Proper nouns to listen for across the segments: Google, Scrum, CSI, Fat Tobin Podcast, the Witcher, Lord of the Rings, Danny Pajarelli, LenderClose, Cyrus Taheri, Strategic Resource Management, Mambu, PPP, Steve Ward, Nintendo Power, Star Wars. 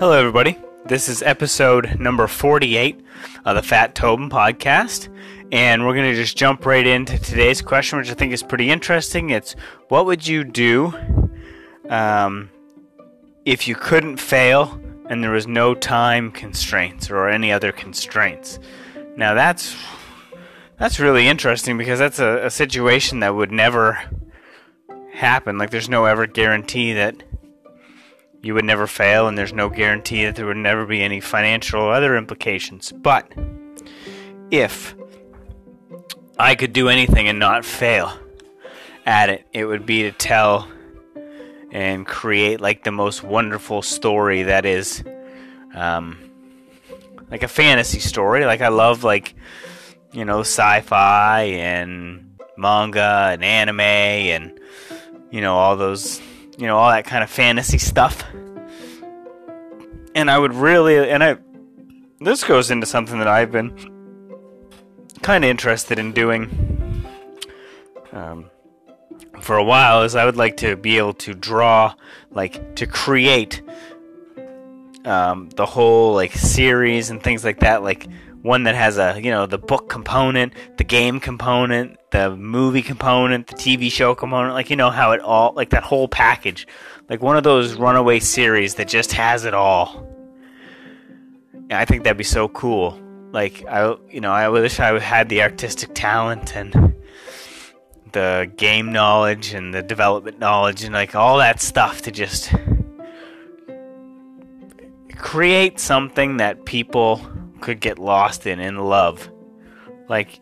Hello, everybody. This is episode number 48 of the Fat Tobin Podcast, and we're going to just jump right into today's question, which I think is pretty interesting. It's, what would you do if you couldn't fail and there was no time constraints or any other constraints? Now, that's really interesting because that's a situation that would never happen. Like, there's no ever guarantee that you would never fail, and there's no guarantee that there would never be any financial or other implications. But if I could do anything and not fail at it, it would be to tell and create like the most wonderful story that is like a fantasy story. Like, I love, like, you know, sci-fi and manga and anime and, you know, all those, you know, all that kind of fantasy stuff. And I would really, this goes into something that I've been kind of interested in doing for a while, is I would like to be able to draw, like, to create the whole, like, series and things like that, like, one that has a, you know, the book component, the game component, the movie component, the TV show component, like, you know, how it all, like, that whole package. Like, one of those runaway series that just has it all. And I think that'd be so cool. Like, I wish I had the artistic talent and the game knowledge and the development knowledge and, like, all that stuff to just create something that people could get lost in and love, like,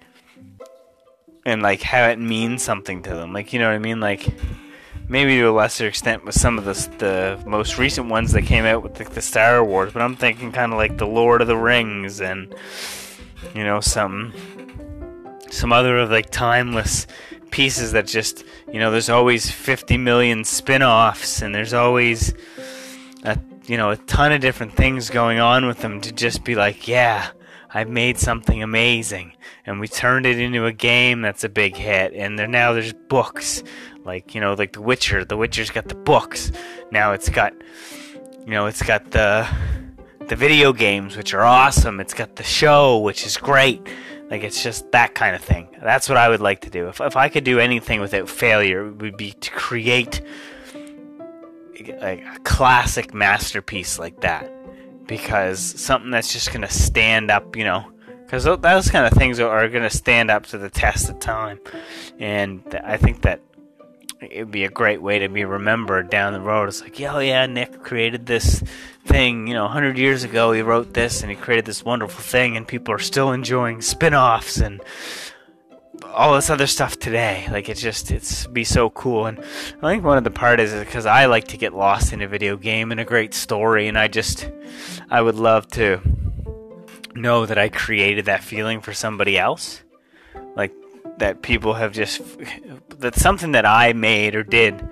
and like how it means something to them, like, you know what I mean? Like, maybe to a lesser extent with some of the most recent ones that came out with the Star Wars, but I'm thinking kind of like the Lord of the Rings and, you know, some other of, like, timeless pieces that just, you know, there's always 50 million spin-offs and there's always a ton of different things going on with them, to just be like, yeah, I've made something amazing, and we turned it into a game that's a big hit, and now there's books, like, you know, like the Witcher. The Witcher's got the books. Now it's got, you know, it's got the video games, which are awesome. It's got the show, which is great. Like, it's just that kind of thing. That's what I would like to do. If I could do anything without failure, it would be to create a classic masterpiece like that, because something that's just going to stand up, you know, because those kind of things are going to stand up to the test of time, and I think that it would be a great way to be remembered down the road. It's like, oh yeah, Nick created this thing, you know, 100 years ago he wrote this and he created this wonderful thing, and people are still enjoying spin-offs and all this other stuff today. Like, it's be so cool. And I think one of the part is because I like to get lost in a video game and a great story, and I would love to know that I created that feeling for somebody else, like that people have just, that something that I made or did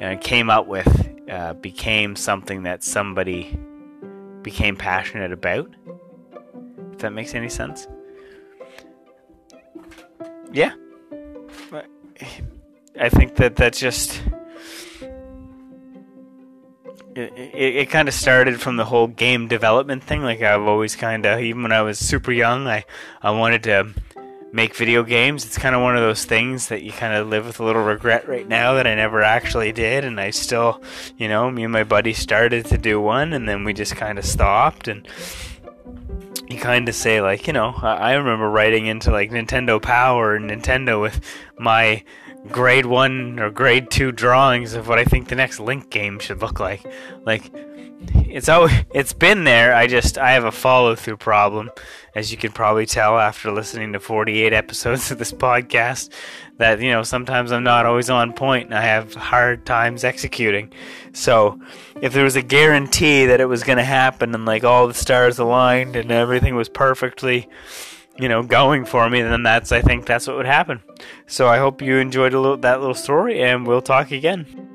and came up with became something that somebody became passionate about, if that makes any sense. Yeah, I think that just, it kind of started from the whole game development thing. Like, I've always kind of, even when I was super young, I wanted to make video games. It's kind of one of those things that you kind of live with a little regret right now that I never actually did, and I still, you know, me and my buddy started to do one, and then we just kind of stopped, and you kind of say, like, you know, I remember writing into, like, Nintendo Power and Nintendo with my grade 1 or grade 2 drawings of what I think the next Link game should look like. Like, it's been there. I have a follow-through problem, as you can probably tell after listening to 48 episodes of this podcast, that, you know, sometimes I'm not always on point and I have hard times executing. So if there was a guarantee that it was going to happen and, like, all the stars aligned and everything was perfectly, you know, going for me, then I think that's what would happen. So I hope you enjoyed that little story, and we'll talk again.